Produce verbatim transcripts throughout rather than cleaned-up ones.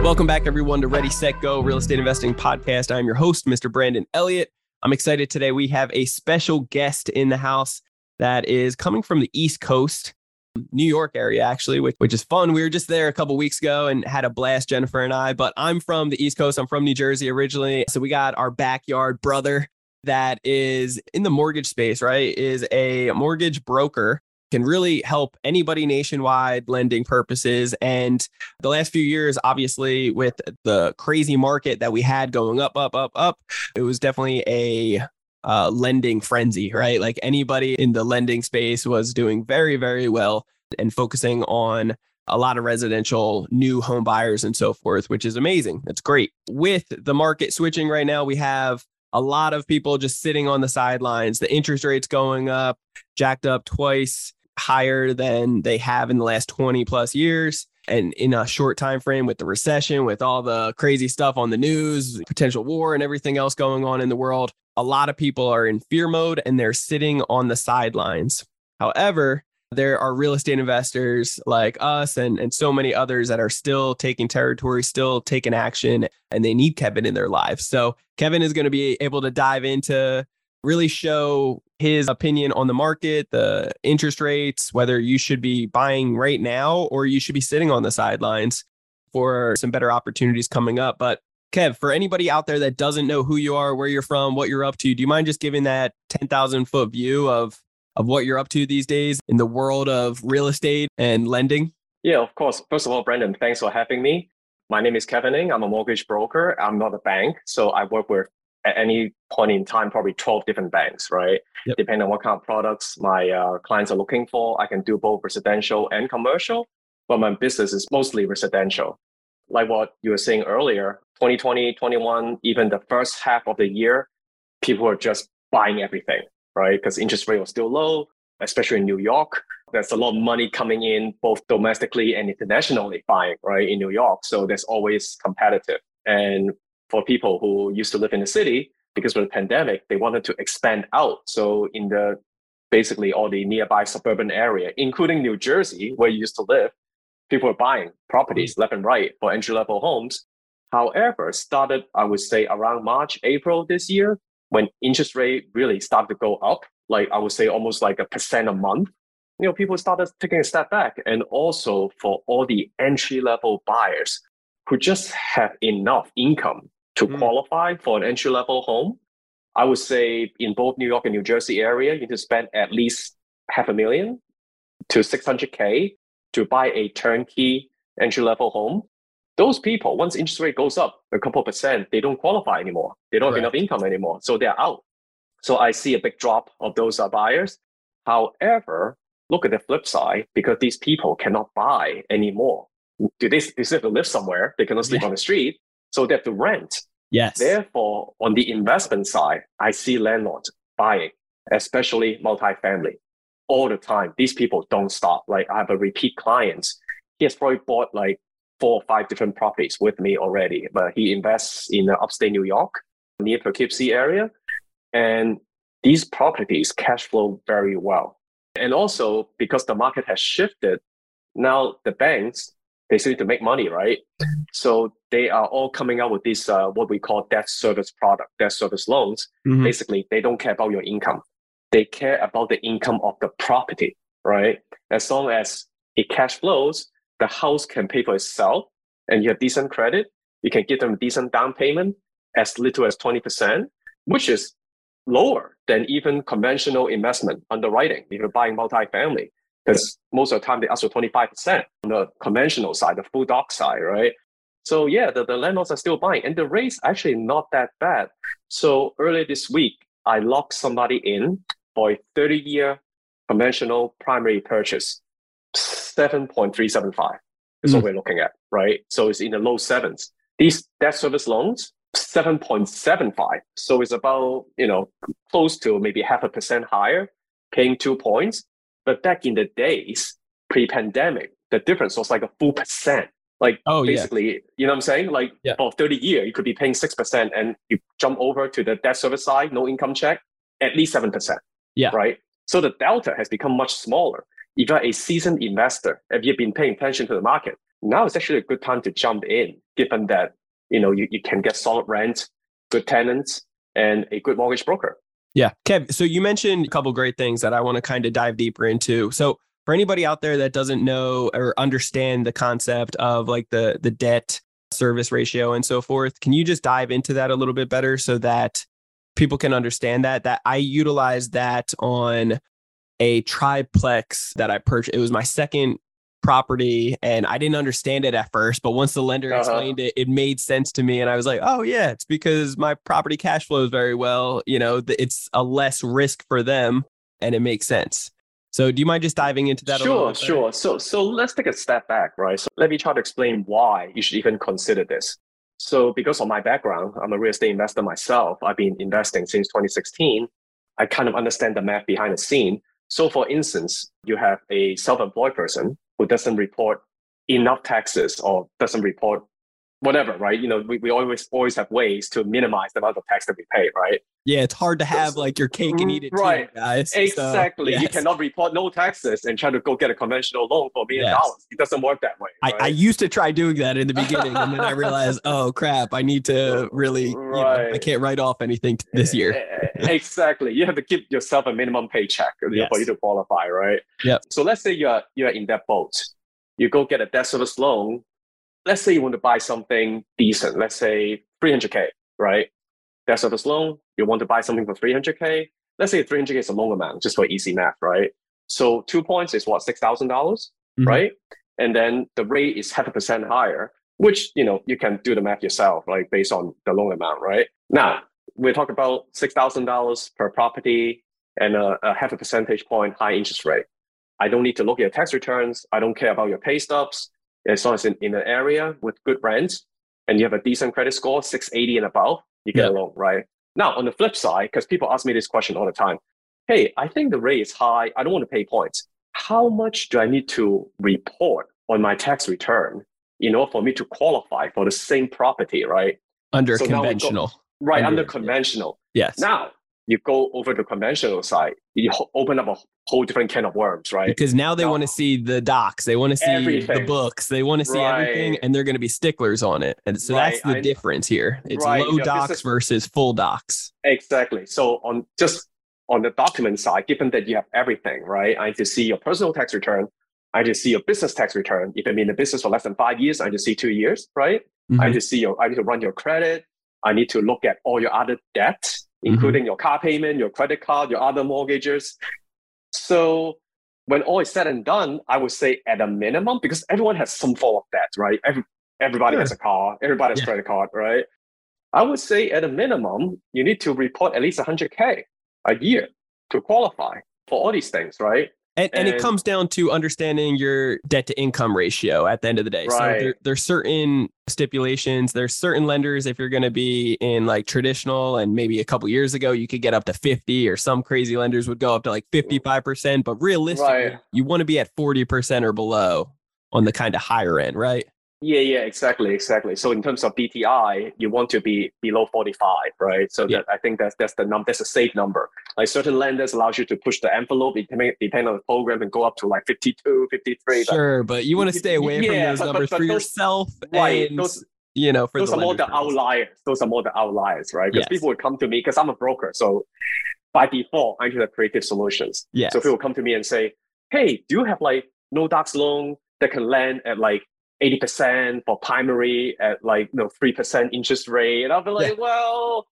Welcome back, everyone, to Ready, Set, Go! Real Estate Investing Podcast. I'm your host, Mister Brandon Elliott. I'm excited today. We have a special guest in the house that is coming from the East Coast, New York area, actually, which, which is fun. We were just there a couple weeks ago and had a blast, Jennifer and I, but I'm from the East Coast. I'm from New Jersey originally. So we got our backyard brother that is in the mortgage space, right? Is a mortgage broker. Can really help anybody nationwide lending purposes. And the last few years, obviously, with the crazy market that we had going up, up, up, up, it was definitely a uh, lending frenzy, right? Like anybody in the lending space was doing very, very well and focusing on a lot of residential new home buyers and so forth, which is amazing. That's great. With the market switching right now, we have a lot of people just sitting on the sidelines, the interest rates going up, jacked up twice higher than they have in the last twenty plus years. And in a short time frame with the recession, with all the crazy stuff on the news, potential war and everything else going on in the world, a lot of people are in fear mode and they're sitting on the sidelines. However, there are real estate investors like us and, and so many others that are still taking territory, still taking action, and they need Kevin in their lives. So Kevin is going to be able to dive into really show his opinion on the market, the interest rates, whether you should be buying right now or you should be sitting on the sidelines for some better opportunities coming up. But Kev, for anybody out there that doesn't know who you are, where you're from, what you're up to, do you mind just giving that ten thousand foot view of, of what you're up to these days in the world of real estate and lending? Yeah, of course. First of all, Brandon, thanks for having me. My name is Kevin Ng. I'm a mortgage broker. I'm not a bank, so I work with at any point in time, probably twelve different banks, right? Yep. Depending on what kind of products my uh, clients are looking for, I can do both residential and commercial, but my business is mostly residential. Like what you were saying earlier, twenty twenty, twenty-one, even the first half of the year, people were just buying everything, right? Because interest rate was still low, especially in New York. There's a lot of money coming in, both domestically and internationally buying, right, in New York. So there's always competitive. And for people who used to live in the city, because of the pandemic, they wanted to expand out. So in the basically all the nearby suburban area, including New Jersey, where you used to live, people were buying properties left and right for entry-level homes. However, started, I would say, around March, April this year, when interest rate really started to go up, like I would say almost like a percent a month, you know, people started taking a step back. And also for all the entry-level buyers who just have enough income to qualify for an entry-level home, I would say in both New York and New Jersey area, you need to spend at least half a million to six hundred K to buy a turnkey entry-level home. Those people, once interest rate goes up a couple percent, they don't qualify anymore. They don't have enough income anymore, so they're out. So I see a big drop of those uh, buyers. However, look at the flip side, because these people cannot buy anymore. Do they, they still have to live somewhere? They cannot sleep yeah. on the street. So they have to rent. Yes. Therefore, on the investment side, I see landlords buying, especially multifamily, all the time. These people don't stop. Like I have a repeat client. He has probably bought like four or five different properties with me already. But he invests in upstate New York, near Poughkeepsie area. And these properties cash flow very well. And also because the market has shifted, now the banks, they still need to make money, right? So they are all coming out with this, uh, what we call debt service product, debt service loans. Mm-hmm. Basically, they don't care about your income. They care about the income of the property, right? As long as it cash flows, the house can pay for itself and you have decent credit, you can give them a decent down payment, as little as twenty percent, which is lower than even conventional investment underwriting if you're buying multifamily. Because most of the time they ask for twenty-five percent on the conventional side, the full doc side, right? So yeah, the, the landlords are still buying and the rates actually not that bad. So earlier this week, I locked somebody in for a thirty year conventional primary purchase, seven point three seven five is mm. what we're looking at, right? So it's in the low sevens. These debt service loans, seven point seven five. So it's about, you know, close to maybe half a percent higher, paying two points. But back in the days, pre-pandemic, the difference was like a full percent. Like oh, basically, yeah. you know what I'm saying? Like yeah. for thirty years, you could be paying six percent and you jump over to the debt service side, no income check, at least seven percent, yeah. right? So the delta has become much smaller. If you're a seasoned investor, if you've been paying attention to the market, now it's actually a good time to jump in, given that you know you, you can get solid rent, good tenants, and a good mortgage broker. Yeah. Kev, so you mentioned a couple of great things that I want to kind of dive deeper into. So for anybody out there that doesn't know or understand the concept of like the, the debt service ratio and so forth, can you just dive into that a little bit better so that people can understand that? That I utilized that on a triplex that I purchased. It was my second property and I didn't understand it at first, but once the lender uh-huh. explained it, it made sense to me. And I was like, oh yeah, it's because my property cash flows very well. You know, it's a less risk for them and it makes sense. So do you mind just diving into that? Sure, a little bit? Sure. So, so let's take a step back, right? So let me try to explain why you should even consider this. So because of my background, I'm a real estate investor myself. I've been investing since twenty sixteen. I kind of understand the math behind the scene. So for instance, you have a self-employed person who doesn't report enough taxes or doesn't report whatever, right? You know, we, we always always have ways to minimize the amount of tax that we pay, right? Yeah, it's hard to have like your cake and eat it right. too, guys. Exactly. So, yes. You cannot report no taxes and try to go get a conventional loan for a million yes. dollars. It doesn't work that way. Right? I, I used to try doing that in the beginning and then I realized, oh crap, I need to really, right. you know, I can't write off anything this year. Exactly. You have to give yourself a minimum paycheck yes. for you to qualify, right? Yep. So let's say you're you're in that boat. You go get a debt service loan. Let's say you want to buy something decent. Let's say three hundred K, right? Debt service loan. You want to buy something for three hundred K. Let's say three hundred K is a loan amount, just for easy math, right? So two points is what, six thousand dollars, mm-hmm. right? And then the rate is half a percent higher, which, you know, you can do the math yourself, like based on the loan amount, right? Now, we're talking about six thousand dollars per property and a, a half a percentage point high interest rate. I don't need to look at your tax returns. I don't care about your pay stubs. As long as in, in an area with good rent and you have a decent credit score, six eighty and above, you get yeah. a loan, right? Now, on the flip side, because people ask me this question all the time, hey, I think the rate is high. I don't want to pay points. How much do I need to report on my tax return in order for me to qualify for the same property, right? Under so conventional. Go, right, under, under conventional. Yes. Now, you go over to the conventional side, you open up a whole different can of worms, right? Because now they now, want to see the docs. They want to see everything. The books. They want to see right. everything, and they're going to be sticklers on it. And so right. that's the I, difference here. It's right. low yeah, docs is, versus full docs. Exactly. So on just on the document side, given that you have everything, right? I need to see your personal tax return. I need to see your business tax return. If I'm in the business for less than five years, I need to see two years, right? Mm-hmm. I need to see your, I need to run your credit. I need to look at all your other debt, including mm-hmm. your car payment, your credit card, your other mortgages. So when all is said and done, I would say at a minimum, because everyone has some form of debt, right? Every, everybody sure. has a car, everybody has a yeah. credit card, right? I would say at a minimum, you need to report at least one hundred K a year to qualify for all these things, right? And, and, and it comes down to understanding your debt to income ratio at the end of the day. Right. So there, there's certain stipulations. There's certain lenders, if you're going to be in like traditional and maybe a couple years ago, you could get up to fifty or some crazy lenders would go up to like fifty-five percent. But realistically, right. you want to be at forty percent or below on the kind of higher end, right? Yeah, yeah, exactly. Exactly. So in terms of B T I, you want to be below forty-five, right? So yeah. that, I think that's that's the number, that's a safe number. Like certain lenders allows you to push the envelope, depending on the program, and go up to like fifty-two, fifty-three. Sure, like, but you want to stay away yeah, from those but, numbers but, but for those, yourself. Right. And, those, you know, for those the are more the outliers. Those are more the outliers, right? Because yes. people would come to me, because I'm a broker. So by default, I need the creative solutions. Yes. So people come to me and say, hey, do you have like no docs loan that can land at like eighty percent for primary at like, you know, three percent interest rate. And I'll be like, yeah. well,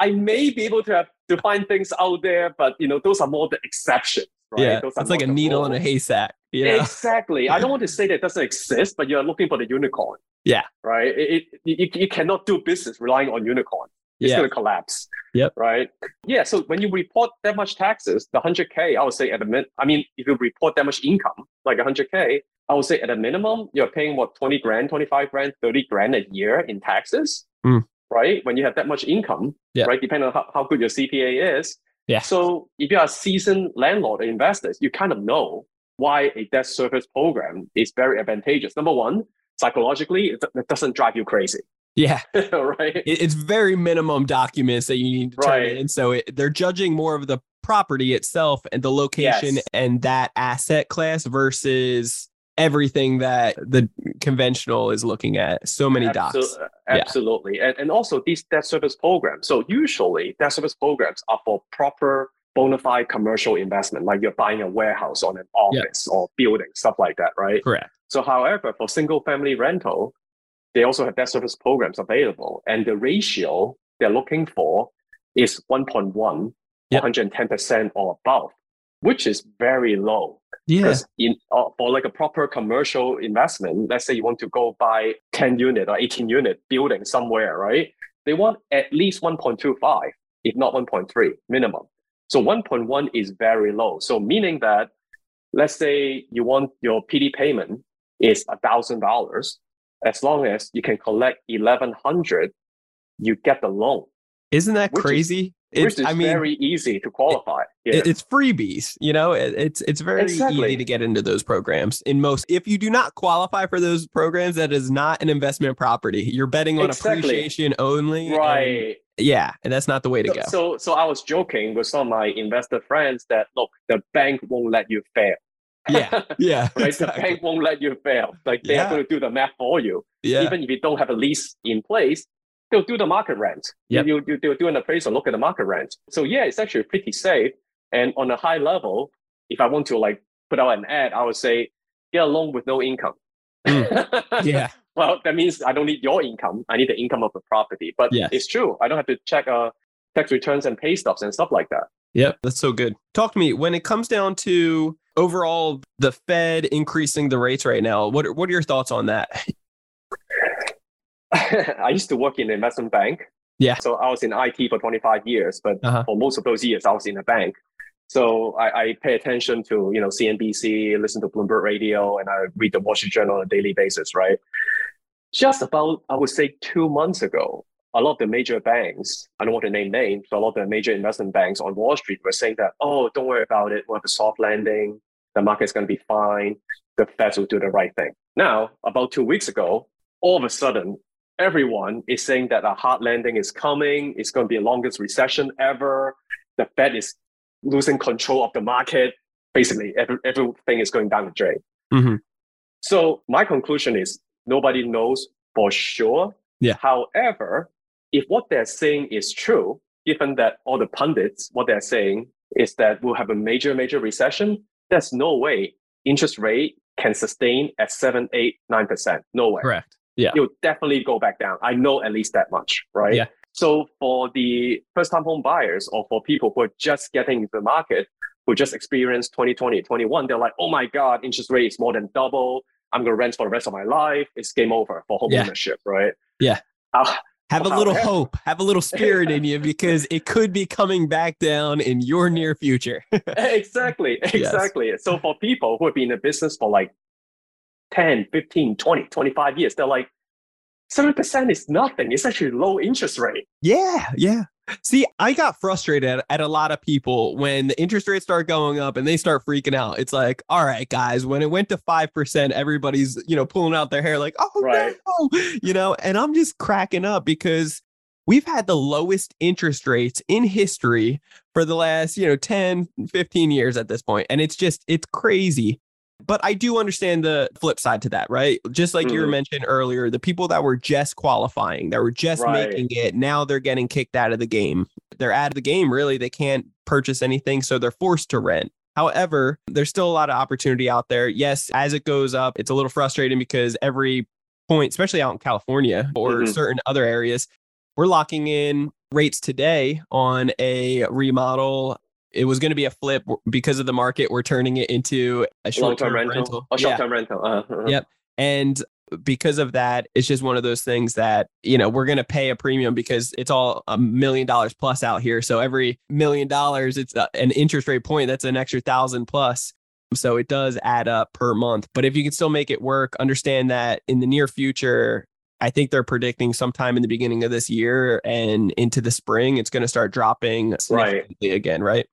I may be able to have to find things out there, but you know, those are more the exceptions, right? Yeah, those it's like a needle rules. In a haystack. Yeah, exactly. I don't want to say that it doesn't exist, but you're looking for the unicorn. Yeah. Right. It, it, you cannot do business relying on unicorn. It's yeah. going to collapse. Yep. Right. Yeah. So when you report that much taxes, the one hundred K, I would say at a minute, I mean, if you report that much income, like one hundred K, I would say at a minimum, you're paying what, twenty grand, twenty-five grand, thirty grand a year in taxes. Mm. right? When you have that much income, yeah. right? Depending on how, how good your C P A is. Yeah. So if you are a seasoned landlord or investors, you kind of know why a debt service program is very advantageous. Number one, psychologically, it, it doesn't drive you crazy. Yeah. Right. It, it's very minimum documents that you need to turn right. in. So it, they're judging more of the property itself and the location yes. and that asset class versus everything that the conventional is looking at. So many docs. Absol- absolutely. Yeah. And, and also these debt service programs. So usually debt service programs are for proper bona fide commercial investment, like you're buying a warehouse on an office yeah. or building, stuff like that, right? Correct. So however, for single family rental, they also have debt service programs available. And the ratio they're looking for is one point one, yep. one hundred ten percent or above, which is very low. Yeah. In, uh, for like a proper commercial investment, let's say you want to go buy ten unit or eighteen unit building somewhere, right? They want at least one point two five, if not one point three minimum. So one point one is very low. So meaning that, let's say you want your P D payment is one thousand dollars. As long as you can collect eleven hundred dollars, you get the loan. Isn't that crazy? Is, it's, which is I mean, very easy to qualify. It, yeah. It's freebies, you know. It, it's it's very exactly. easy to get into those programs. In most, if you do not qualify for those programs, that is not an investment property. You're betting on exactly. appreciation only, right? And yeah, and that's not the way to so, go. So, so I was joking with some of my investor friends that look, the bank won't let you fail. Yeah, yeah. Right? Exactly. The bank won't let you fail. Like they yeah. are going to do the math for you. Yeah. Even if you don't have a lease in place, they'll do the market rent. Yep. You, you, they'll do an appraisal, look at the market rent. So yeah, it's actually pretty safe. And on a high level, if I want to like put out an ad, I would say, get a loan with no income. Mm. Yeah. Well, that means I don't need your income. I need the income of the property. But yes. it's true. I don't have to check uh, tax returns and pay stubs and stuff like that. Yep, that's so good. Talk to me. When it comes down to overall the Fed increasing the rates right now, what are, what are your thoughts on that? I used to work in an investment bank. Yeah. So I was in I T for twenty-five years, but uh-huh. for most of those years, I was in a bank. So I, I pay attention to, you know, C N B C, listen to Bloomberg Radio, and I read the Wall Street Journal on a daily basis, right? Just about, I would say, two months ago, a lot of the major banks, I don't want to name names, but a lot of the major investment banks on Wall Street were saying that, oh, don't worry about it. We'll have a soft landing. The market's going to be fine. The Fed will do the right thing. Now, about two weeks ago, all of a sudden, everyone is saying that a hard landing is coming. It's going to be the longest recession ever. The Fed is losing control of the market. Basically, every, everything is going down the drain. Mm-hmm. So my conclusion is nobody knows for sure. Yeah. However, if what they're saying is true, given that all the pundits, what they're saying is that we'll have a major, major recession, there's no way interest rate can sustain at seven, eight, nine percent. No way. Correct. Yeah. It will definitely go back down. I know at least that much, right? Yeah. So for the first-time home buyers or for people who are just getting into the market, who just experienced twenty twenty, twenty-one, they're like, oh my God, interest rate is more than double. I'm going to rent for the rest of my life. It's game over for home yeah. ownership, right? Yeah. Uh, Have a little hope, have a little spirit in you, because it could be coming back down in your near future. Exactly, exactly. Yes. So for people who have been in the business for like ten, fifteen, twenty, twenty-five years, they're like, seven percent is nothing. It's actually low interest rate. Yeah, yeah. See, I got frustrated at, at a lot of people when the interest rates start going up and they start freaking out. It's like, all right, guys, when it went to five percent, everybody's, you know, pulling out their hair like, oh, right. no, you know, and I'm just cracking up because we've had the lowest interest rates in history for the last, you know, ten, fifteen years at this point. And it's just, it's crazy. But I do understand the flip side to that, right? Just like mm. you were mentioning earlier, the people that were just qualifying, that were just right. making it, now they're getting kicked out of the game. They're out of the game, really. They can't purchase anything, so they're forced to rent. However, there's still a lot of opportunity out there. Yes, as it goes up, it's a little frustrating because every point, especially out in California or mm-hmm. certain other areas, we're locking in rates today on a remodel. It was going to be a flip because of the market. We're turning it into a short-term rental. rental. A short-term yeah. rental. Uh-huh. Yep. And because of that, it's just one of those things that, you know, we're going to pay a premium because it's all a million dollars plus out here. So every million dollars, it's an interest rate point. That's an extra thousand plus. So it does add up per month. But if you can still make it work, understand that in the near future, I think they're predicting sometime in the beginning of this year and into the spring, it's going to start dropping significantly right. again, right?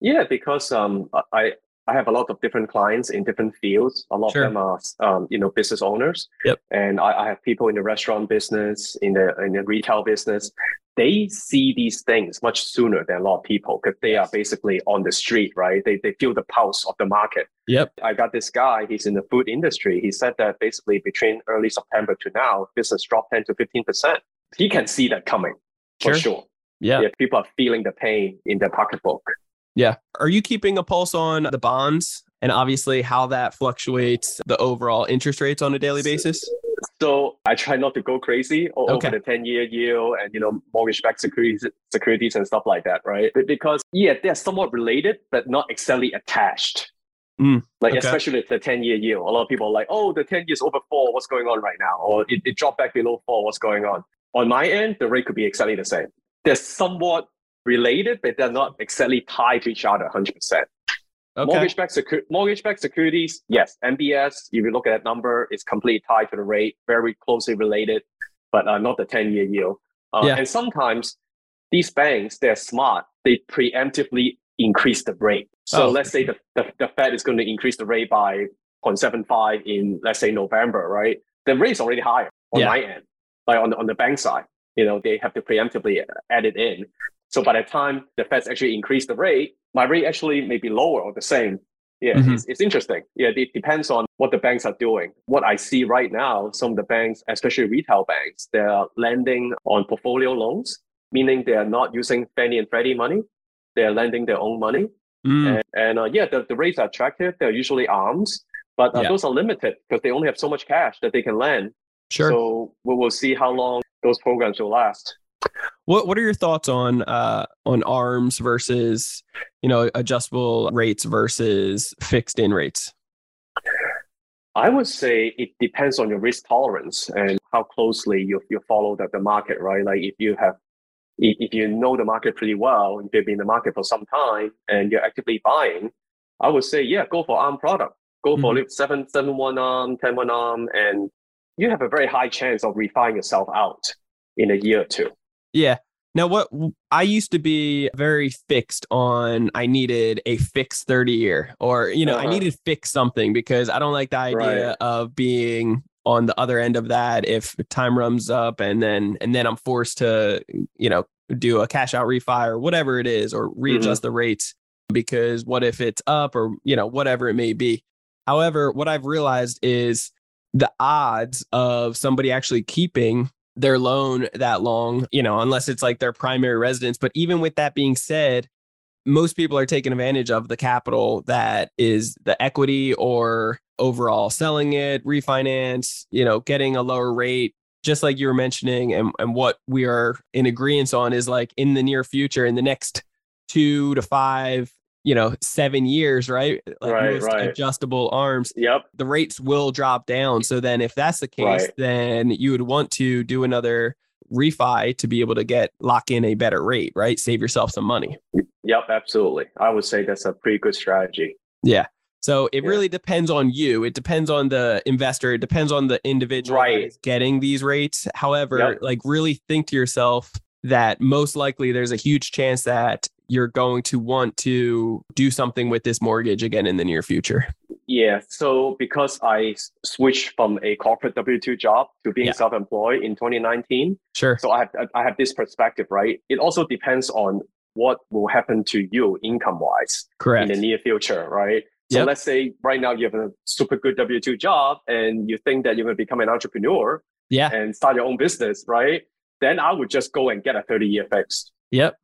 Yeah, because um, I I have a lot of different clients in different fields. A lot sure. of them are um, you know business owners, yep. and I, I have people in the restaurant business, in the in the retail business. They see these things much sooner than a lot of people because they are basically on the street, right? They they feel the pulse of the market. Yep. I got this guy, he's in the food industry. He said that basically between early September to now, business dropped ten to fifteen percent. He can see that coming for sure. sure. Yeah. yeah. People are feeling the pain in their pocketbook. Yeah. Are you keeping a pulse on the bonds and obviously how that fluctuates the overall interest rates on a daily basis? So I try not to go crazy over okay. the ten-year yield and, you know, mortgage-backed securities, securities and stuff like that, right? Because, yeah, they're somewhat related, but not exactly attached. Mm, like, okay. especially the ten-year yield. A lot of people are like, oh, the ten years over four, what's going on right now? Or it, it dropped back below four, what's going on? On my end, the rate could be exactly the same. They're somewhat related, but they're not exactly tied to each other one hundred percent. Okay. Mortgage-backed secu- mortgage-backed securities, yes. M B S, if you look at that number, it's completely tied to the rate, very closely related, but uh, not the ten-year yield. Uh, yeah. And sometimes these banks, they're smart. They preemptively increase the rate. So oh. let's say the, the, the Fed is going to increase the rate by zero point seven five in, let's say, November, right? The rate's already higher on yeah. my end, like on the, on the bank side. You know, they have to preemptively add it in. So by the time the Fed's actually increased the rate, my rate actually may be lower or the same. Yeah, mm-hmm. it's, it's interesting. Yeah, it depends on what the banks are doing. What I see right now, some of the banks, especially retail banks, they're lending on portfolio loans, meaning they are not using Fannie and Freddie money. They're lending their own money. Mm. And, and uh, yeah, the, the rates are attractive. They're usually arms, but uh, yeah. those are limited because they only have so much cash that they can lend. Sure. So we will see how long those programs will last. What What are your thoughts on uh, on ARMs versus, you know, adjustable rates versus fixed in rates? I would say it depends on your risk tolerance and how closely you you follow the, the market, right? Like if you have, if you know the market pretty well, if you've been in the market for some time and you're actively buying, I would say yeah, go for ARM product, go mm-hmm. for seven seven one ARM, ten one ARM, and you have a very high chance of refining yourself out in a year or two. Yeah. Now, what I used to be very fixed on, I needed a fixed thirty year or, you know, uh-huh. I needed fixed something because I don't like the idea right. of being on the other end of that. If time runs up and then and then I'm forced to, you know, do a cash out refi or whatever it is, or readjust mm-hmm. the rates because what if it's up or, you know, whatever it may be. However, what I've realized is the odds of somebody actually keeping their loan that long, you know, unless it's like their primary residence. But even with that being said, most people are taking advantage of the capital that is the equity or overall selling it, refinance, you know, getting a lower rate, just like you were mentioning. And, and what we are in agreement on is like in the near future, in the next two to five, you know, seven years, right? Like right, most right. adjustable ARMs. Yep. The rates will drop down. So then if that's the case, right. then you would want to do another refi to be able to get lock in a better rate, right? Save yourself some money. Yep, absolutely. I would say that's a pretty good strategy. Yeah. So it yeah. really depends on you. It depends on the investor. It depends on the individual right. that is getting these rates. However, yep. like really think to yourself that most likely there's a huge chance that you're going to want to do something with this mortgage again in the near future. Yeah. So because I switched from a corporate W two job to being yeah. self-employed in twenty nineteen. Sure. So I have, I have this perspective, right? It also depends on what will happen to you income-wise Correct. in the near future, right? So yep. let's say right now you have a super good W two job and you think that you're going to become an entrepreneur yeah. and start your own business, right? Then I would just go and get a thirty-year fixed. Yep.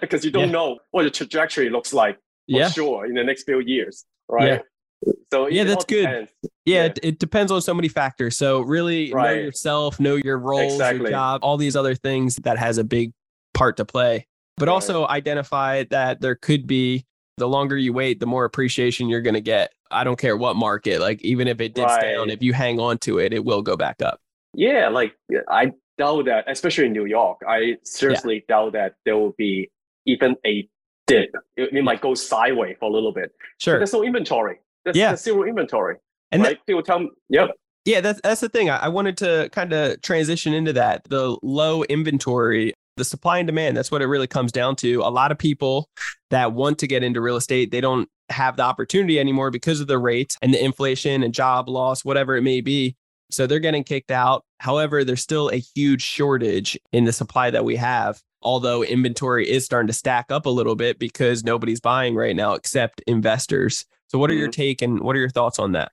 Because you don't yeah. know what your trajectory looks like for yeah. sure in the next few years, right? Yeah. So yeah, that's good. Depends. Yeah, yeah. It, it depends on so many factors. So really right. know yourself, know your roles, exactly. your job, all these other things that has a big part to play. But right. also identify that there could be, the longer you wait, the more appreciation you're going to get. I don't care what market, like even if it dips right. down, if you hang on to it, it will go back up. Yeah, like I doubt that, especially in New York, I seriously yeah. doubt that there will be even a dip. It, it might go sideways for a little bit. Sure. But there's no inventory. There's, yeah. there's zero inventory. And right? th- people tell me, yep. Yeah, that's, that's the thing. I, I wanted to kind of transition into that. The low inventory, the supply and demand, that's what it really comes down to. A lot of people that want to get into real estate, they don't have the opportunity anymore because of the rates and the inflation and job loss, whatever it may be. So they're getting kicked out. However, there's still a huge shortage in the supply that we have, although inventory is starting to stack up a little bit because nobody's buying right now except investors. So what are your take and what are your thoughts on that?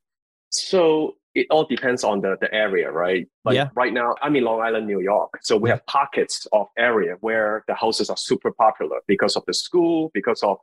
So it all depends on the, the area, right? Like yeah. Right now, I'm in Long Island, New York. So we have pockets of area where the houses are super popular because of the school, because of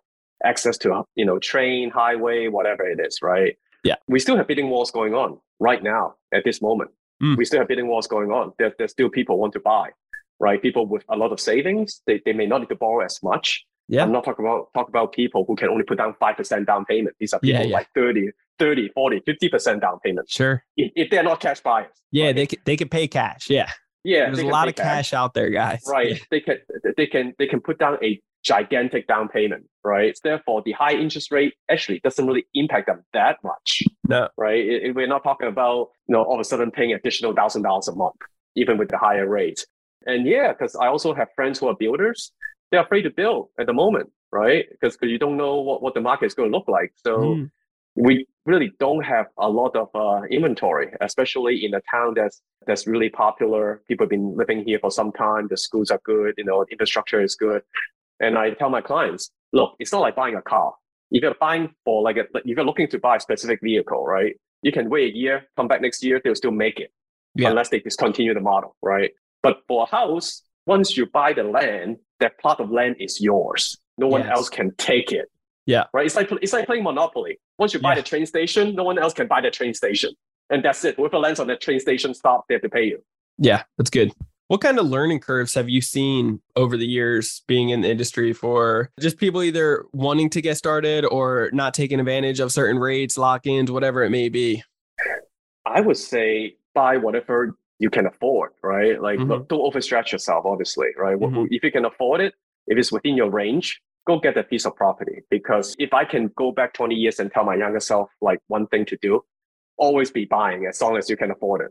access to, you know, train, highway, whatever it is, right? Yeah. We still have bidding wars going on right now at this moment. Mm. We still have bidding wars going on. There, there's still people want to buy, right? People with a lot of savings, they, they may not need to borrow as much. Yeah. I'm not talking about talk about people who can only put down five percent down payment. These are people yeah, yeah. like thirty, thirty, forty, fifty percent down payment. Sure. If, if they're not cash buyers. Yeah, right? they can, they can pay cash. Yeah. Yeah. There's a lot of cash. cash out there, guys. Right. Yeah. They can they can they can put down a gigantic down payment, right? Therefore, the high interest rate actually doesn't really impact them that much. No. Right. It, it, we're not talking about, you know, all of a sudden paying additional thousand dollars a month, even with the higher rate. And yeah, because I also have friends who are builders. They're afraid to build at the moment, right? Because you don't know what, what the market is going to look like. So mm. we really don't have a lot of uh, inventory, especially in a town that's that's really popular. People have been living here for some time. The schools are good. You know, infrastructure is good. And I tell my clients, look, it's not like buying a car. If you're buying for like, a, if you're looking to buy a specific vehicle, right? You can wait a year, come back next year, they'll still make it, yeah. unless they discontinue the model, right? But for a house, once you buy the land, that plot of land is yours. No one yes. else can take it. Yeah, right. It's like it's like playing Monopoly. Once you buy yeah. the train station, no one else can buy the train station, and that's it. Whoever lands on that train station stop, they have to pay you. Yeah, that's good. What kind of learning curves have you seen over the years being in the industry for just people either wanting to get started or not taking advantage of certain rates, lock-ins, whatever it may be? I would say buy whatever you can afford, right? Like, mm-hmm. look, don't overstretch yourself, obviously, right? Mm-hmm. If you can afford it, if it's within your range, go get that piece of property. Because if I can go back twenty years and tell my younger self, like, one thing to do, always be buying as long as you can afford it.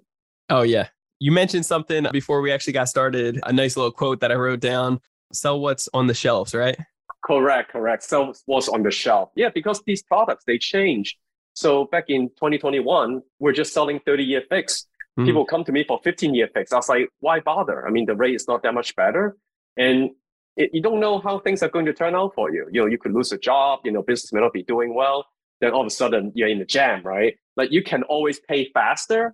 Oh, yeah. You mentioned something before we actually got started, a nice little quote that I wrote down, sell what's on the shelves, right? Correct, correct. Sell what's on the shelf. Yeah, because these products, they change. So back in twenty twenty-one, we're just selling thirty-year fixed. People come to me for fifteen-year fix. I was like, why bother? I mean, the rate is not that much better. And it, you don't know how things are going to turn out for you. You know, you could lose a job. You know, business may not be doing well. Then all of a sudden, you're in the jam, right? Like, you can always pay faster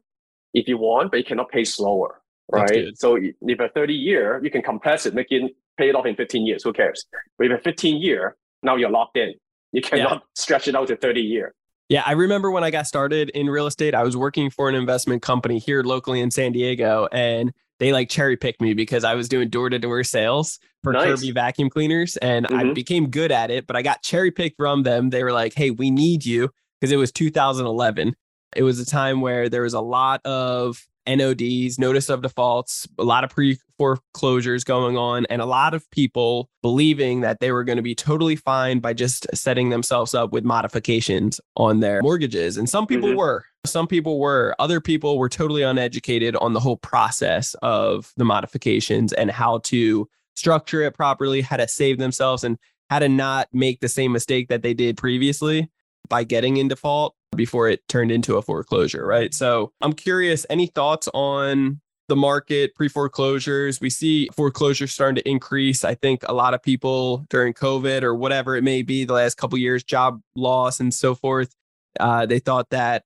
if you want, but you cannot pay slower, right? So if a thirty-year, you can compress it, make it pay it off in fifteen years. Who cares? But if a fifteen-year, now you're locked in. You cannot yeah. stretch it out to thirty-year. Yeah, I remember when I got started in real estate, I was working for an investment company here locally in San Diego, and they like cherry picked me because I was doing door-to-door sales for nice. Kirby vacuum cleaners, and mm-hmm. I became good at it, but I got cherry picked from them. They were like, hey, we need you, because it was two thousand eleven. It was a time where there was a lot of N O Ds, notice of defaults, a lot of pre foreclosures going on, and a lot of people believing that they were going to be totally fine by just setting themselves up with modifications on their mortgages. And some people mm-hmm. were, some people were, other people were totally uneducated on the whole process of the modifications and how to structure it properly, how to save themselves, and how to not make the same mistake that they did previously by getting in default before it turned into a foreclosure, right? So I'm curious, any thoughts on the market, pre-foreclosures? We see foreclosures starting to increase. I think a lot of people during COVID or whatever it may be, the last couple of years, job loss and so forth, uh, they thought that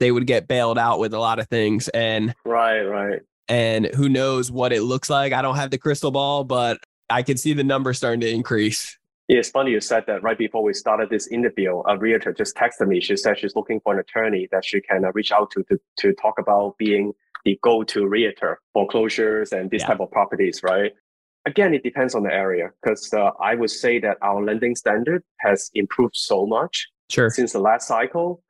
they would get bailed out with a lot of things. And right, right. And who knows what it looks like? I don't have the crystal ball, but I can see the numbers starting to increase. It's funny you said that. Right before we started this interview, a realtor just texted me. She said she's looking for an attorney that she can uh, reach out to, to to talk about being the go-to realtor for foreclosures and these yeah. type of properties, right? Again, it depends on the area, because uh, I would say that our lending standard has improved so much sure. since the last cycle.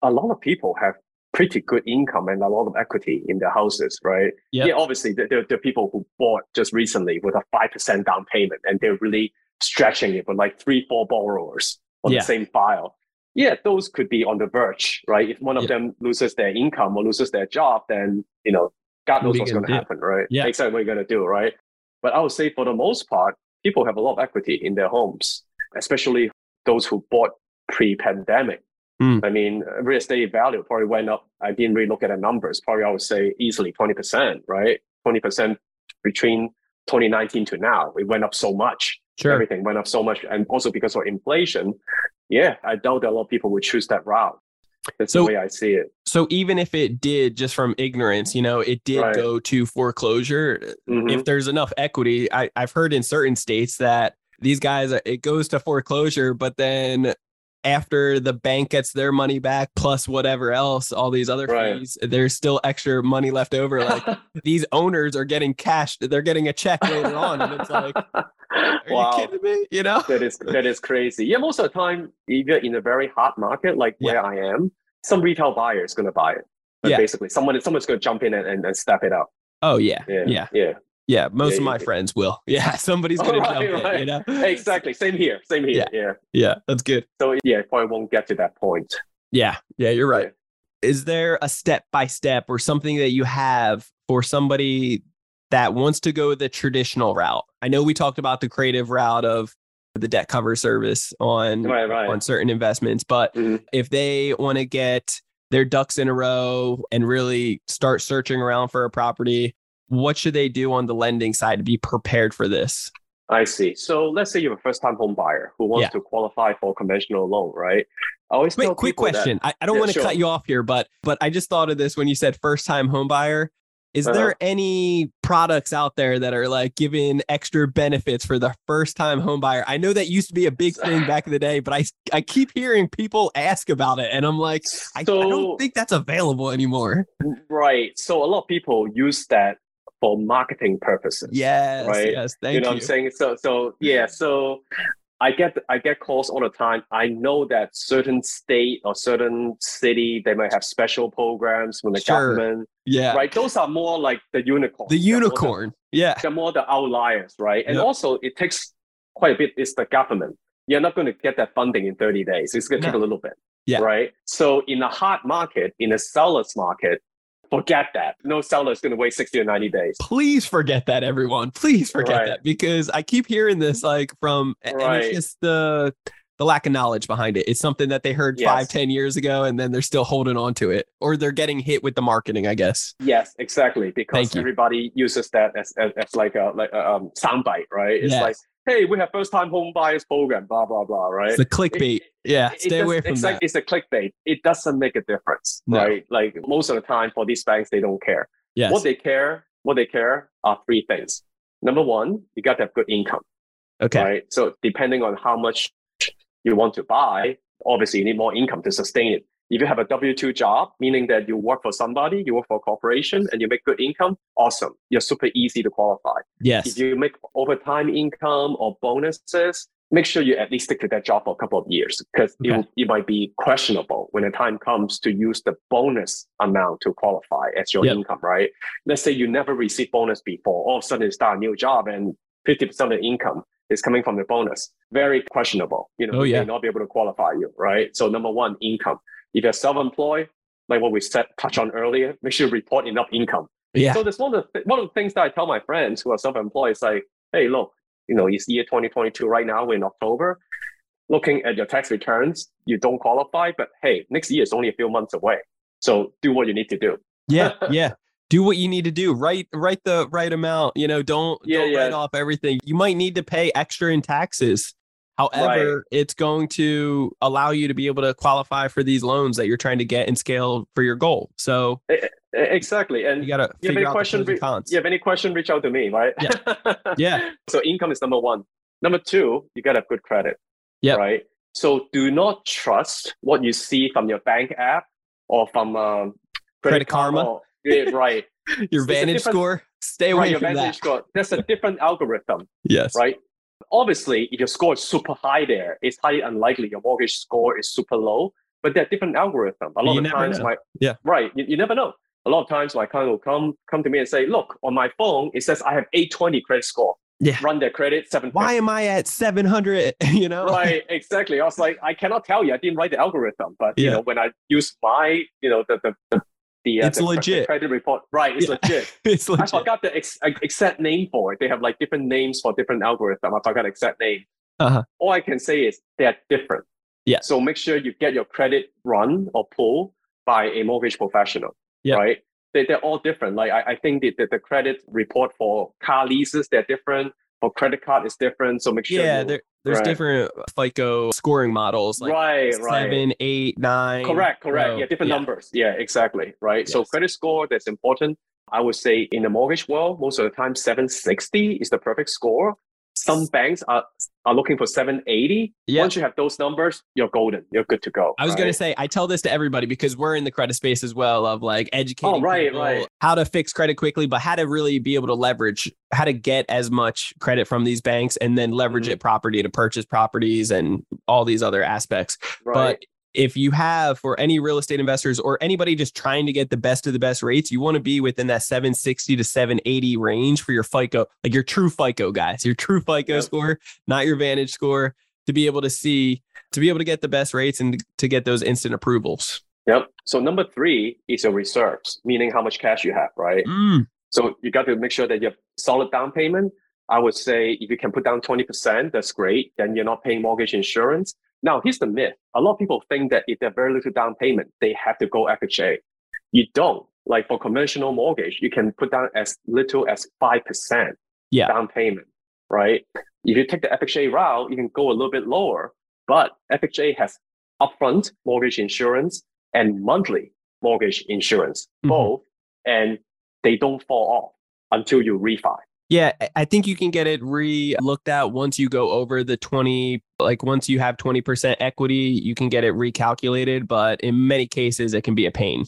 A lot of people have pretty good income and a lot of equity in their houses, right? Yep. Yeah, obviously, there, there are people who bought just recently with a five percent down payment, and they're really stretching it with like three, four borrowers on yeah. the same file. yeah, those could be on the verge, right? If one of yeah. them loses their income or loses their job, then, you know, God knows what's going to happen, right? Yeah. Exactly what you're going to do, right? But I would say for the most part, people have a lot of equity in their homes, especially those who bought pre-pandemic. Mm. I mean, real estate value probably went up. I didn't really look at the numbers. Probably I would say easily twenty percent, right? twenty percent between twenty nineteen to now. It went up so much. Sure. Everything went up so much. And also because of inflation, yeah, I doubt that a lot of people would choose that route. That's so, the way I see it. So even if it did, just from ignorance, you know, it did right. go to foreclosure. Mm-hmm. If there's enough equity, I, I've heard in certain states that these guys, it goes to foreclosure, but then after the bank gets their money back, plus whatever else, all these other right. fees, there's still extra money left over. Like these owners are getting cash. They're getting a check later on. And it's like, are wow. you kidding me? You know, that is, that is crazy. Yeah. Most of the time, even in a very hot market, like yeah. where I am, some retail buyer is going to buy it. But yeah. basically someone, someone's going to jump in and, and, and step it up. Oh yeah. Yeah. Yeah. yeah. Yeah, most yeah, of my yeah. friends will. Yeah, somebody's going right, to jump right. in, you know? Exactly. Same here. Same here. Yeah. yeah. Yeah, that's good. So yeah, probably won't get to that point. Yeah. Yeah, you're right. Yeah. Is there a step-by-step or something that you have for somebody that wants to go the traditional route? I know we talked about the creative route of the debt cover service on, right, right. on certain investments, but mm-hmm. if they want to get their ducks in a row and really start searching around for a property, what should they do on the lending side to be prepared for this? I see. So let's say you're a first-time home buyer who wants yeah. to qualify for a conventional loan, right? I always Wait, tell quick question. That, I, I don't yeah, want to sure. cut you off here, but but I just thought of this when you said first-time home buyer. Is uh-huh. there any products out there that are like giving extra benefits for the first-time home buyer? I know that used to be a big thing back in the day, but I I keep hearing people ask about it, and I'm like, I, so, I don't think that's available anymore. Right. So a lot of people use that for marketing purposes. Yes, right? yes, thank you. You know what I'm saying? So, so yeah, so I get I get calls all the time. I know that certain state or certain city, they might have special programs from the sure. government. Yeah. Right? Those are more like the unicorn. The unicorn. They're the, yeah. They're more the outliers, right? And yep. also it takes quite a bit. It's the government. You're not going to get that funding in thirty days. It's going to no. take a little bit, yeah. right? So in a hot market, in a seller's market, forget that. No seller is going to wait sixty or ninety days. Please forget that, everyone. Please forget right. that, because I keep hearing this like from, right. and it's just the the lack of knowledge behind it. It's something that they heard yes. five, ten years ago, and then they're still holding on to it, or they're getting hit with the marketing, I guess. Yes, exactly. Because everybody uses that as, as, as like a like a, um, soundbite, right? It's yes. like, hey, we have first-time home buyers program, blah, blah, blah, right? It's the clickbait. It, yeah, it, stay it away from it's that. Like, it's a clickbait. It doesn't make a difference, no. right? Like most of the time for these banks, they don't care. Yes. What they care, what they care are three things. Number one, you got to have good income. Okay. Right? So depending on how much you want to buy, obviously you need more income to sustain it. If you have a W two job, meaning that you work for somebody, you work for a corporation, and you make good income, awesome. You're super easy to qualify. Yes. If you make overtime income or bonuses, make sure you at least stick to that job for a couple of years, because okay. it, it might be questionable when the time comes to use the bonus amount to qualify as your yep. income, right? Let's say you never received bonus before. All of a sudden, you start a new job and fifty percent of the income is coming from the bonus. Very questionable. You know, oh, yeah. they may not be able to qualify you, right? So number one, income. If you're self-employed, like what we said, touched on earlier, make sure you report enough income. Yeah. So that's one of the th- one of the things that I tell my friends who are self-employed. It's like, hey, look, you know, it's year twenty twenty-two right now. We're in October. Looking at your tax returns, you don't qualify, but hey, next year is only a few months away. So do what you need to do. Yeah, yeah. Do what you need to do. Write, write the right amount. You know, don't, yeah, don't yeah. write off everything. You might need to pay extra in taxes. However, right. it's going to allow you to be able to qualify for these loans that you're trying to get and scale for your goal. So exactly. And you got to figure out question, the pros and cons. You have any question, reach out to me, right? Yeah. yeah. So income is number one. Number two, you got to have good credit, yep. right? So do not trust what you see from your bank app or from um, Credit, Credit Karma. Or, yeah, right. your Vantage score. Stay away right, from your that. Score. That's a different algorithm. Yes. Right? Obviously, if your score is super high there, it's highly unlikely your mortgage score is super low, but they're different algorithms. A lot you of times, know. my yeah. right, you, you never know. A lot of times my client will come, come to me and say, look, on my phone, it says I have eight twenty credit score. yeah. run their credit seven. Why am I at seven hundred? You know, right? Exactly. I was like, I cannot tell you. I didn't write the algorithm, but yeah. you know, when I use my, you know, the the the, the, uh, it's the legit. credit report, right? It's yeah. legit. It's legit. I forgot the ex- exact name for it. They have like different names for different algorithms. I forgot the exact name. Uh-huh. All I can say is they are different. Yeah. So make sure you get your credit run or pulled by a mortgage professional. Yeah. Right. They, they're all different. Like I, I think that the, the credit report for car leases, they're different. For credit card, is different. So make sure. Yeah, you, there, there's right. different FICO scoring models. Like right, seven, right. Seven, eight, nine. Correct, correct. Oh, yeah, different yeah. numbers. Yeah, exactly. Right. Yes. So credit score, that's important. I would say in the mortgage world, most of the time, seven sixty is the perfect score. Some banks are, are looking for seven eighty. Yep. Once you have those numbers, you're golden. You're good to go. I was right? going to say, I tell this to everybody because we're in the credit space as well of like educating oh, right, people right. how to fix credit quickly, but how to really be able to leverage, how to get as much credit from these banks and then leverage mm-hmm. it property to purchase properties and all these other aspects. Right. But if you have for any real estate investors or anybody just trying to get the best of the best rates, you want to be within that seven sixty to seven eighty range for your FICO, like your true FICO guys, your true FICO yep. score, not your Vantage score, to be able to see, to be able to get the best rates and to get those instant approvals. Yep. So number three is your reserves, meaning how much cash you have, right? Mm. So you got to make sure that you have solid down payment. I would say if you can put down twenty percent, that's great. Then you're not paying mortgage insurance. Now, here's the myth. A lot of people think that if they're very little down payment, they have to go F H A. You don't. Like for conventional mortgage, you can put down as little as five percent yeah. down payment, right? If you take the F H A route, you can go a little bit lower, but F H A has upfront mortgage insurance and monthly mortgage insurance, mm-hmm. both, and they don't fall off until you refi. Yeah, I think you can get it re-looked at once you go over the twenty, like once you have twenty percent equity, you can get it recalculated, but in many cases, it can be a pain.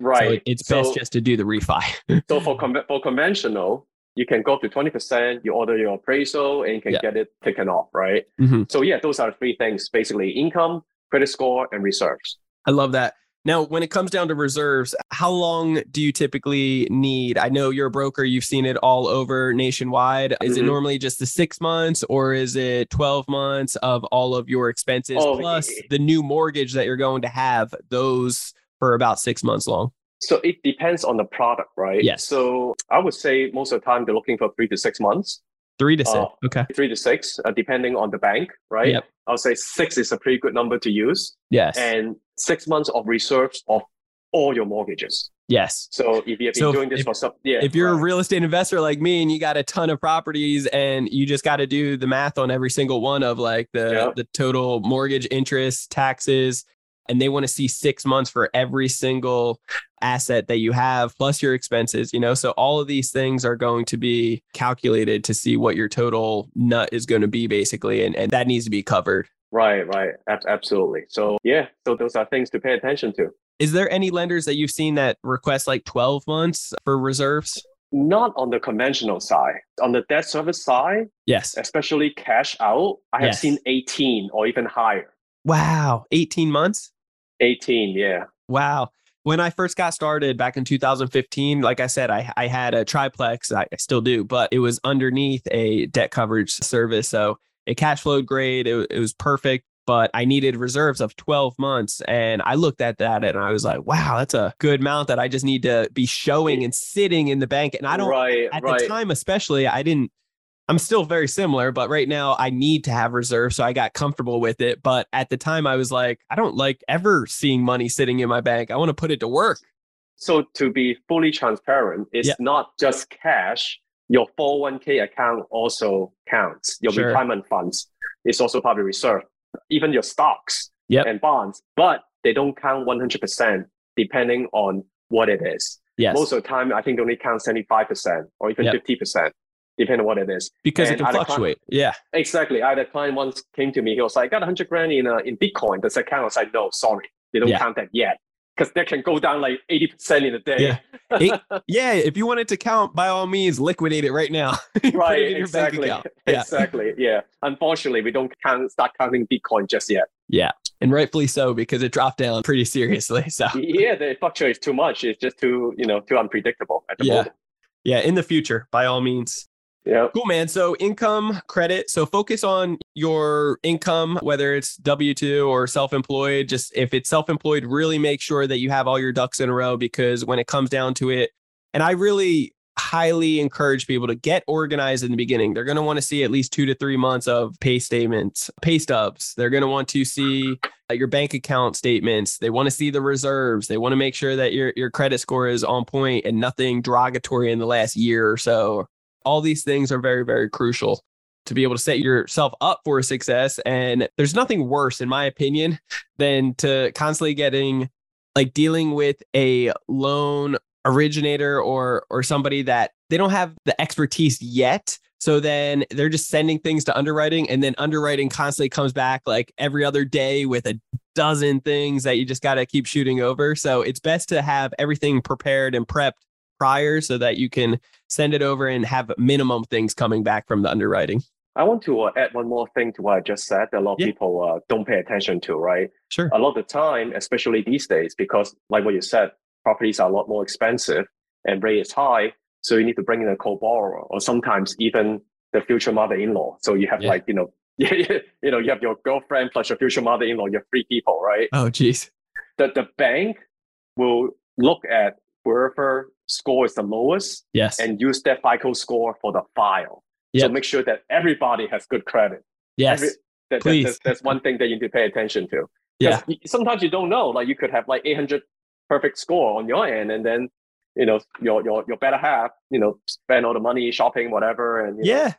Right. So it's so, best just to do the refi. so for com- for conventional, you can go up to twenty percent, you order your appraisal, and you can yeah. get it taken off, right? Mm-hmm. So yeah, those are three things, basically income, credit score, and reserves. I love that. Now, when it comes down to reserves, how long do you typically need? I know you're a broker. You've seen it all over nationwide. Is mm-hmm. it normally just the six months or is it twelve months of all of your expenses oh, plus it, the new mortgage that you're going to have, those for about six months long? So it depends on the product, right? Yes. So I would say most of the time they're looking for three to six months. Three to six. Uh, okay. Three to six, uh, depending on the bank, right? Yep. I'll say six is a pretty good number to use. Yes. And six months of reserves of all your mortgages. Yes. So if you've been so doing this if, for some, yeah. If you're right. a real estate investor like me and you got a ton of properties and you just got to do the math on every single one of like the, yep. the total mortgage interest, taxes, and they want to see six months for every single asset that you have, plus your expenses, you know, so all of these things are going to be calculated to see what your total nut is going to be basically. And, and that needs to be covered. Right, right. Ab- absolutely. So yeah, so those are things to pay attention to. Is there any lenders that you've seen that request like twelve months for reserves? Not on the conventional side. On the debt service side, yes, especially cash out, I have yes. seen eighteen or even higher. Wow. eighteen months? eighteen, yeah. Wow. When I first got started back in two thousand fifteen, like I said, I, I had a triplex, I, I still do, but it was underneath a debt coverage service. So it cash flowed great. It, it was perfect, but I needed reserves of twelve months. And I looked at that and I was like, wow, that's a good amount that I just need to be showing and sitting in the bank. And I don't, right, at right. the time, especially, I didn't, I'm still very similar, but right now I need to have reserves. So I got comfortable with it. But at the time I was like, I don't like ever seeing money sitting in my bank. I want to put it to work. So to be fully transparent, it's yeah. not just cash. Your four oh one k account also counts. Your sure. retirement funds is also part of the reserve. Even your stocks yep. and bonds, but they don't count one hundred percent depending on what it is. Yes. Most of the time, I think they only count seventy-five percent or even yep. fifty percent. Depending on what it is. Because and it can fluctuate. Client, yeah. Exactly. I had a client once came to me. He was like, I got one hundred grand in uh, in Bitcoin. This account. I was like, no, sorry. They don't yeah. count that yet. Because that can go down like eighty percent in a day. Yeah. it, yeah. If you want it to count, by all means, liquidate it right now. Right. It exactly. Yeah. Exactly. Yeah. Unfortunately, we don't count, start counting Bitcoin just yet. Yeah. And rightfully so, because it dropped down pretty seriously. So yeah, it fluctuates too much. It's just too, you know, too unpredictable at the yeah. moment. Yeah. In the future, by all means. Yeah. Cool, man. So income, credit. So focus on your income, whether it's W two or self-employed. Just if it's self-employed, really make sure that you have all your ducks in a row, because when it comes down to it, and I really highly encourage people to get organized in the beginning. They're going to want to see at least two to three months of pay statements, pay stubs. They're going to want to see your bank account statements. They want to see the reserves. They want to make sure that your, your credit score is on point and nothing derogatory in the last year or so. All these things are very, very crucial to be able to set yourself up for success. And there's nothing worse, in my opinion, than to constantly getting, like dealing with a loan originator or or somebody that they don't have the expertise yet. So then they're just sending things to underwriting, and then underwriting constantly comes back like every other day with a dozen things that you just got to keep shooting over. So it's best to have everything prepared and prepped prior so that you can send it over and have minimum things coming back from the underwriting. I want to uh, add one more thing to what I just said that a lot of yeah. people uh, don't pay attention to, right? Sure. A lot of the time, especially these days, because like what you said, properties are a lot more expensive and rate is high. So you need to bring in a co-borrower or sometimes even the future mother-in-law. So you have yeah. like, you know, you know, you have your girlfriend plus your future mother-in-law, you have three people, right? Oh, geez. The, the bank will look at wherever score is the lowest, yes, and use that FICO score for the file. Yep. So make sure that everybody has good credit. Yes, Every, that, please. That, that's, that's one thing that you need to pay attention to. Yeah, sometimes you don't know. Like you could have like eight hundred perfect score on your end, and then you know your your your better half, you know, spend all the money shopping, whatever, and you yeah, know,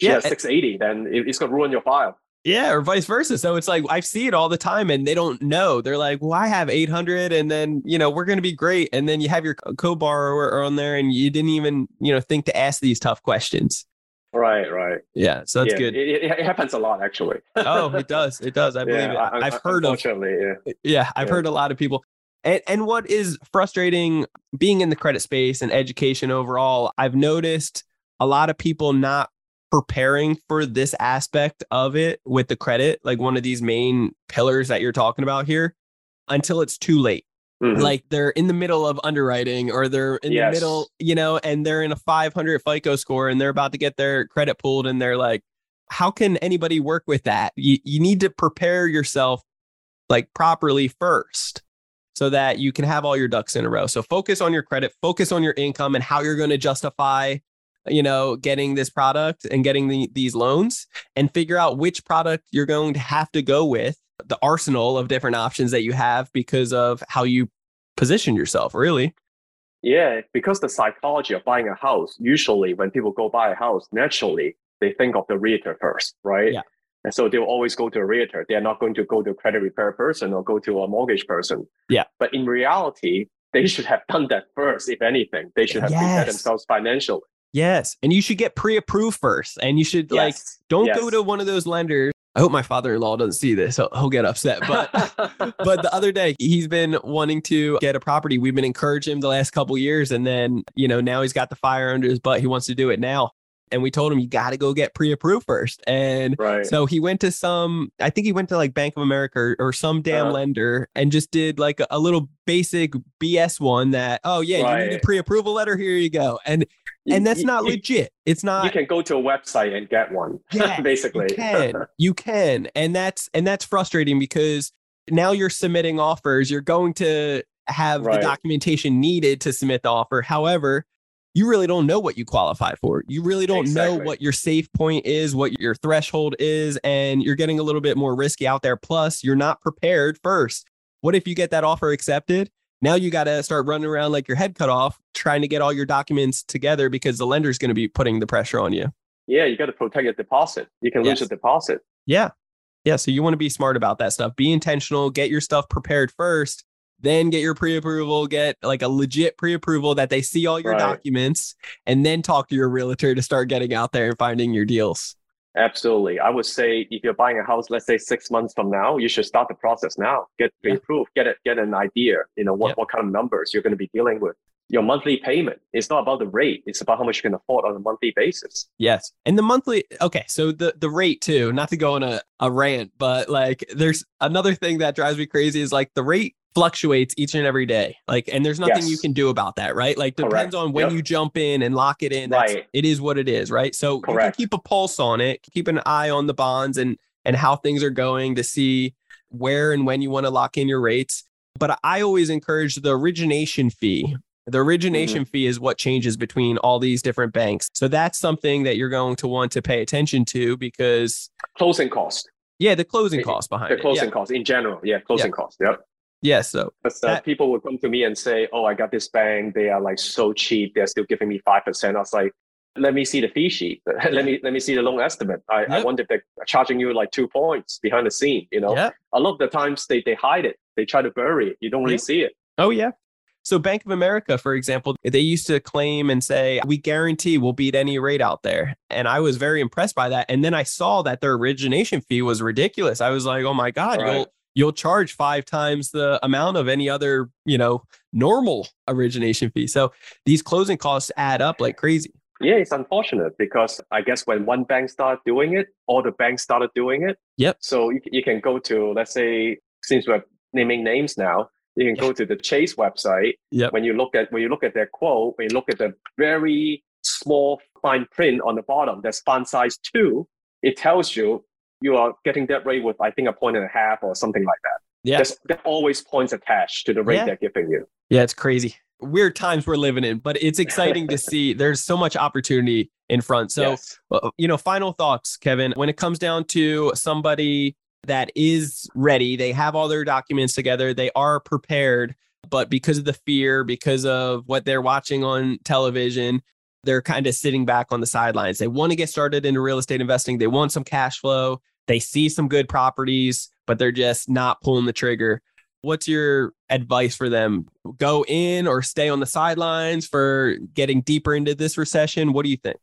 she yeah, has six eighty, then it, it's gonna ruin your file. Yeah, or vice versa. So it's like, I see it all the time and they don't know. They're like, well, I have eight hundred and then, you know, we're going to be great. And then you have your co-borrower on there and you didn't even, you know, think to ask these tough questions. Right, right. Yeah, so that's yeah, good. It, it happens a lot, actually. Oh, it does. It does. I believe yeah, it. I, I've heard of yeah. yeah, I've yeah. heard a lot of people. And and what is frustrating being in the credit space and education overall, I've noticed a lot of people not preparing for this aspect of it with the credit, like one of these main pillars that you're talking about here, until it's too late. Mm-hmm. Like they're in the middle of underwriting or they're in yes. the middle, you know, and they're in a five hundred FICO score and they're about to get their credit pulled. And they're like, how can anybody work with that? You, you need to prepare yourself like properly first so that you can have all your ducks in a row. So focus on your credit, focus on your income and how you're going to justify, you know, getting this product and getting the, these loans, and figure out which product you're going to have to go with, the arsenal of different options that you have because of how you position yourself, really. Yeah, because the psychology of buying a house, usually when people go buy a house, naturally, they think of the realtor first, right? Yeah. And so they'll always go to a realtor. They're not going to go to a credit repair person or go to a mortgage person. Yeah. But in reality, they should have done that first, if anything. They should have yes. prepared themselves financially. Yes. And you should get pre-approved first. And you should yes. like, don't yes. go to one of those lenders. I hope my father-in-law doesn't see this. He'll, he'll get upset. But but the other day, he's been wanting to get a property. We've been encouraging him the last couple of years. And then, you know, now he's got the fire under his butt. He wants to do it now. And we told him, you got to go get pre-approved first. And right. so he went to some, I think he went to like Bank of America or, or some damn uh-huh. lender and just did like a, a little basic B S one that, oh yeah, right. you need a pre-approval letter. Here you go. And And that's not you, legit. It's not. You can go to a website and get one, yeah, basically. You can. you can. And that's and that's frustrating because now you're submitting offers. You're going to have right. the documentation needed to submit the offer. However, you really don't know what you qualify for. You really don't exactly. know what your safe point is, what your threshold is, and you're getting a little bit more risky out there. Plus, you're not prepared first. What if you get that offer accepted? Now you got to start running around like your head cut off, trying to get all your documents together because the lender's going to be putting the pressure on you. Yeah, you got to protect your deposit. You can yes. lose your deposit. Yeah. Yeah. So you want to be smart about that stuff. Be intentional. Get your stuff prepared first, then get your pre-approval, get like a legit pre-approval that they see all your right. documents, and then talk to your realtor to start getting out there and finding your deals. Absolutely. I would say if you're buying a house, let's say six months from now, you should start the process now. Get pre-approved, yeah. get it, get an idea, you know, what, yep. what kind of numbers you're going to be dealing with. Your monthly payment. It's not about the rate. It's about how much you can afford on a monthly basis. Yes. And the monthly, okay. So the, the rate too, not to go on a, a rant, but like there's another thing that drives me crazy is like the rate fluctuates each and every day. Like, and there's nothing yes. you can do about that, right? Like, depends Correct. on when yep. you jump in and lock it in. That's, right. It is what it is, right? So Correct. you can keep a pulse on it, keep an eye on the bonds and and how things are going to see where and when you want to lock in your rates. But I always encourage the origination fee. The origination mm-hmm. fee is what changes between all these different banks. So that's something that you're going to want to pay attention to because... Closing cost. Yeah, the closing it, cost behind the it. The closing yeah. cost in general. Yeah, closing yeah. cost. Yep. Yeah, so... Because uh, that... people would come to me and say, oh, I got this bank. They are like so cheap. They're still giving me five percent. I was like, let me see the fee sheet. let me let me see the loan estimate. I, yep. I wonder if they're charging you like two points behind the scene. You know, yep. A lot of the times they, they hide it. They try to bury it. You don't really yep. see it. Oh, yeah. So Bank of America, for example, they used to claim and say, we guarantee we'll beat any rate out there. And I was very impressed by that. And then I saw that their origination fee was ridiculous. I was like, oh my God, right. you'll you'll charge five times the amount of any other, you know, normal origination fee. So these closing costs add up like crazy. Yeah, it's unfortunate because I guess when one bank started doing it, all the banks started doing it. Yep. So you, you can go to, let's say, since we're naming names now, you can go to the Chase website. Yep. When you look at when you look at their quote, when you look at the very small fine print on the bottom, that's font size two. It tells you you are getting that rate with I think a point and a half or something like that. Yeah, there's, there's always points attached to the rate yeah. they're giving you. Yeah, it's crazy. Weird times we're living in, but it's exciting to see. There's so much opportunity in front. So, yes. you know, final thoughts, Kevin. When it comes down to somebody that is ready, they have all their documents together, they are prepared, but because of the fear, because of what they're watching on television, they're kind of sitting back on the sidelines. They want to get started into real estate investing. They want some cash flow. They see some good properties, but they're just not pulling the trigger. What's your advice for them? Go in or stay on the sidelines for getting deeper into this recession? What do you think?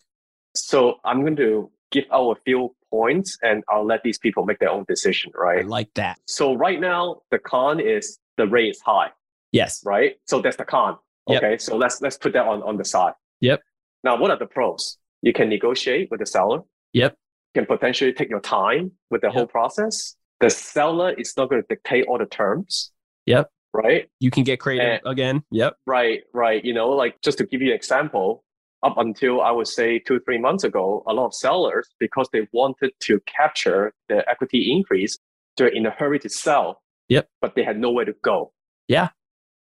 So I'm going to give out a few points and I'll let these people make their own decision, right? I like that. So right now, the con is the rate is high. Yes. Right? So that's the con. Yep. Okay. So let's let's put that on, on the side. Yep. Now, what are the pros? You can negotiate with the seller. Yep. You can potentially take your time with the yep. whole process. The seller is not going to dictate all the terms. Yep. Right? You can get creative and, again. Yep. Right, right. You know, like just to give you an example, up until I would say two, three months ago, a lot of sellers, because they wanted to capture the equity increase, they're in a hurry to sell, yep. but they had nowhere to go. Yeah.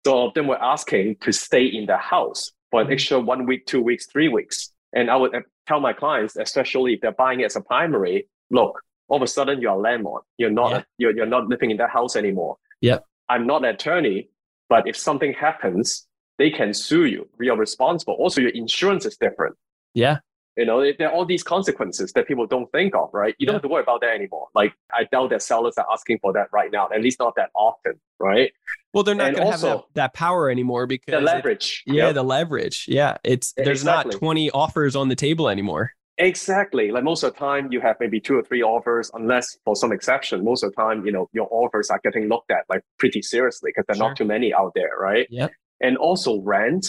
So all of them were asking to stay in the house for an extra one week, two weeks, three weeks. And I would tell my clients, especially if they're buying it as a primary, look, all of a sudden you're a landlord. You're not, yeah. you're, you're not living in that house anymore. Yeah. I'm not an attorney, but if something happens, they can sue you. We are responsible. Also, your insurance is different. Yeah. You know, there are all these consequences that people don't think of, right? You yeah. don't have to worry about that anymore. Like, I doubt that sellers are asking for that right now, at least not that often, right? Well, they're not going to have that, that power anymore because... The leverage. It, yeah, yep. the leverage. Yeah, it's there's exactly. not twenty offers on the table anymore. Exactly. Like, most of the time, you have maybe two or three offers, unless for some exception. Most of the time, you know, your offers are getting looked at, like, pretty seriously because there are sure. not too many out there, right? Yeah. And also rent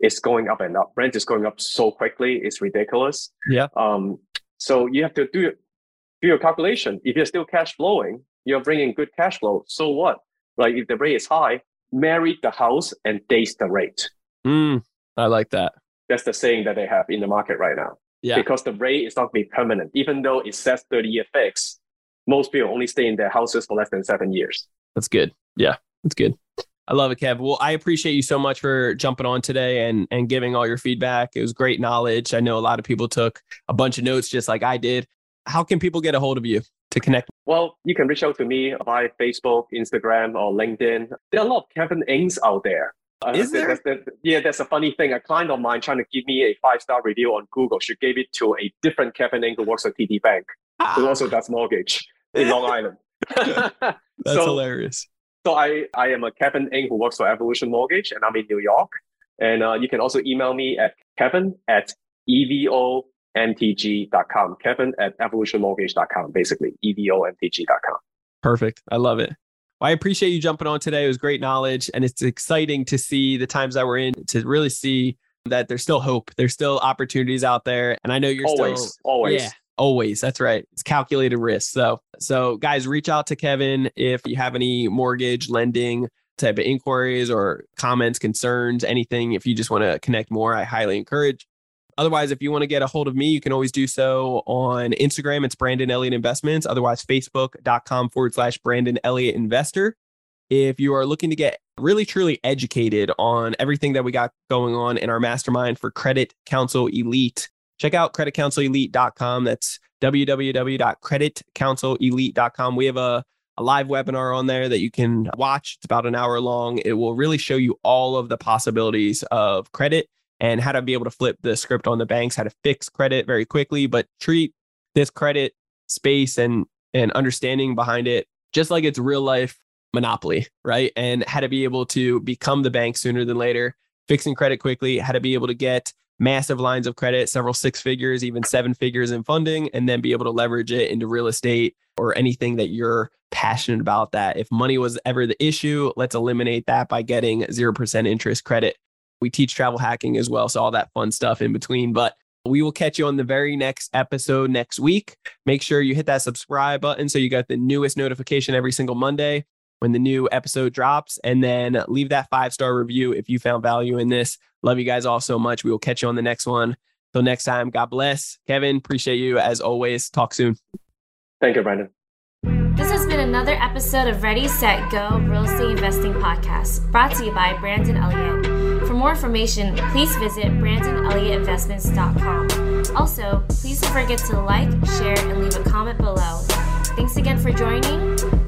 is going up and up. Rent is going up so quickly. It's ridiculous. Yeah. Um, so you have to do your, do your calculation. If you're still cash flowing, you're bringing good cash flow. So what? Like if the rate is high, marry the house and date the rate. Mm, I like that. That's the saying that they have in the market right now. Yeah. Because the rate is not going to be permanent. Even though it says thirty-year fix, most people only stay in their houses for less than seven years. That's good. Yeah, that's good. I love it, Kev. Well, I appreciate you so much for jumping on today and, and giving all your feedback. It was great knowledge. I know a lot of people took a bunch of notes just like I did. How can people get a hold of you to connect? Well, you can reach out to me via Facebook, Instagram, or LinkedIn. There are a lot of Kevin Ng's out there. Uh, Is there? That's, that's, yeah, that's a funny thing. A client of mine trying to give me a five-star review on Google. She gave it to a different Kevin Ng who works at T D Bank, ah. who also does mortgage in Long Island. That's so hilarious. So I, I am a Kevin Ng who works for Evolution Mortgage and I'm in New York. And uh, you can also email me at kevin at evomtg.com. Kevin at evolutionmortgage.com, basically. evomtg dot com. Perfect. I love it. Well, I appreciate you jumping on today. It was great knowledge. And it's exciting to see the times that we're in, to really see that there's still hope. There's still opportunities out there. And I know you're always, still... Always, yeah. Always. That's right. It's calculated risk. So, so guys, reach out to Kevin if you have any mortgage, lending, type of inquiries or comments, concerns, anything, if you just want to connect more, I highly encourage. Otherwise, if you want to get a hold of me, you can always do so on Instagram. It's Brandon Elliott Investments. Otherwise, facebook.com forward slash Brandon Elliott Investor. If you are looking to get really, truly educated on everything that we got going on in our mastermind for Credit Counsel Elite, check out credit counsel elite dot com. That's w w w dot credit counsel elite dot com. We have a, a live webinar on there that you can watch. It's about an hour long. It will really show you all of the possibilities of credit and how to be able to flip the script on the banks, how to fix credit very quickly, but treat this credit space and, and understanding behind it just like it's real life monopoly, right? And how to be able to become the bank sooner than later, fixing credit quickly, how to be able to get massive lines of credit, several six figures, even seven figures in funding, and then be able to leverage it into real estate or anything that you're passionate about. That if money was ever the issue, let's eliminate that by getting zero percent interest credit. We teach travel hacking as well. So all that fun stuff in between, but we will catch you on the very next episode next week. Make sure you hit that subscribe button so you got the newest notification every single Monday when the new episode drops, and then leave that five-star review if you found value in this. Love you guys all so much. We will catch you on the next one. Till next time, God bless. Kevin, appreciate you as always. Talk soon. Thank you, Brandon. This has been another episode of Ready, Set, Go! Real Estate Investing Podcast, brought to you by Brandon Elliott. For more information, please visit Brandon Elliott Investments dot com. Also, please don't forget to like, share, and leave a comment below. Thanks again for joining.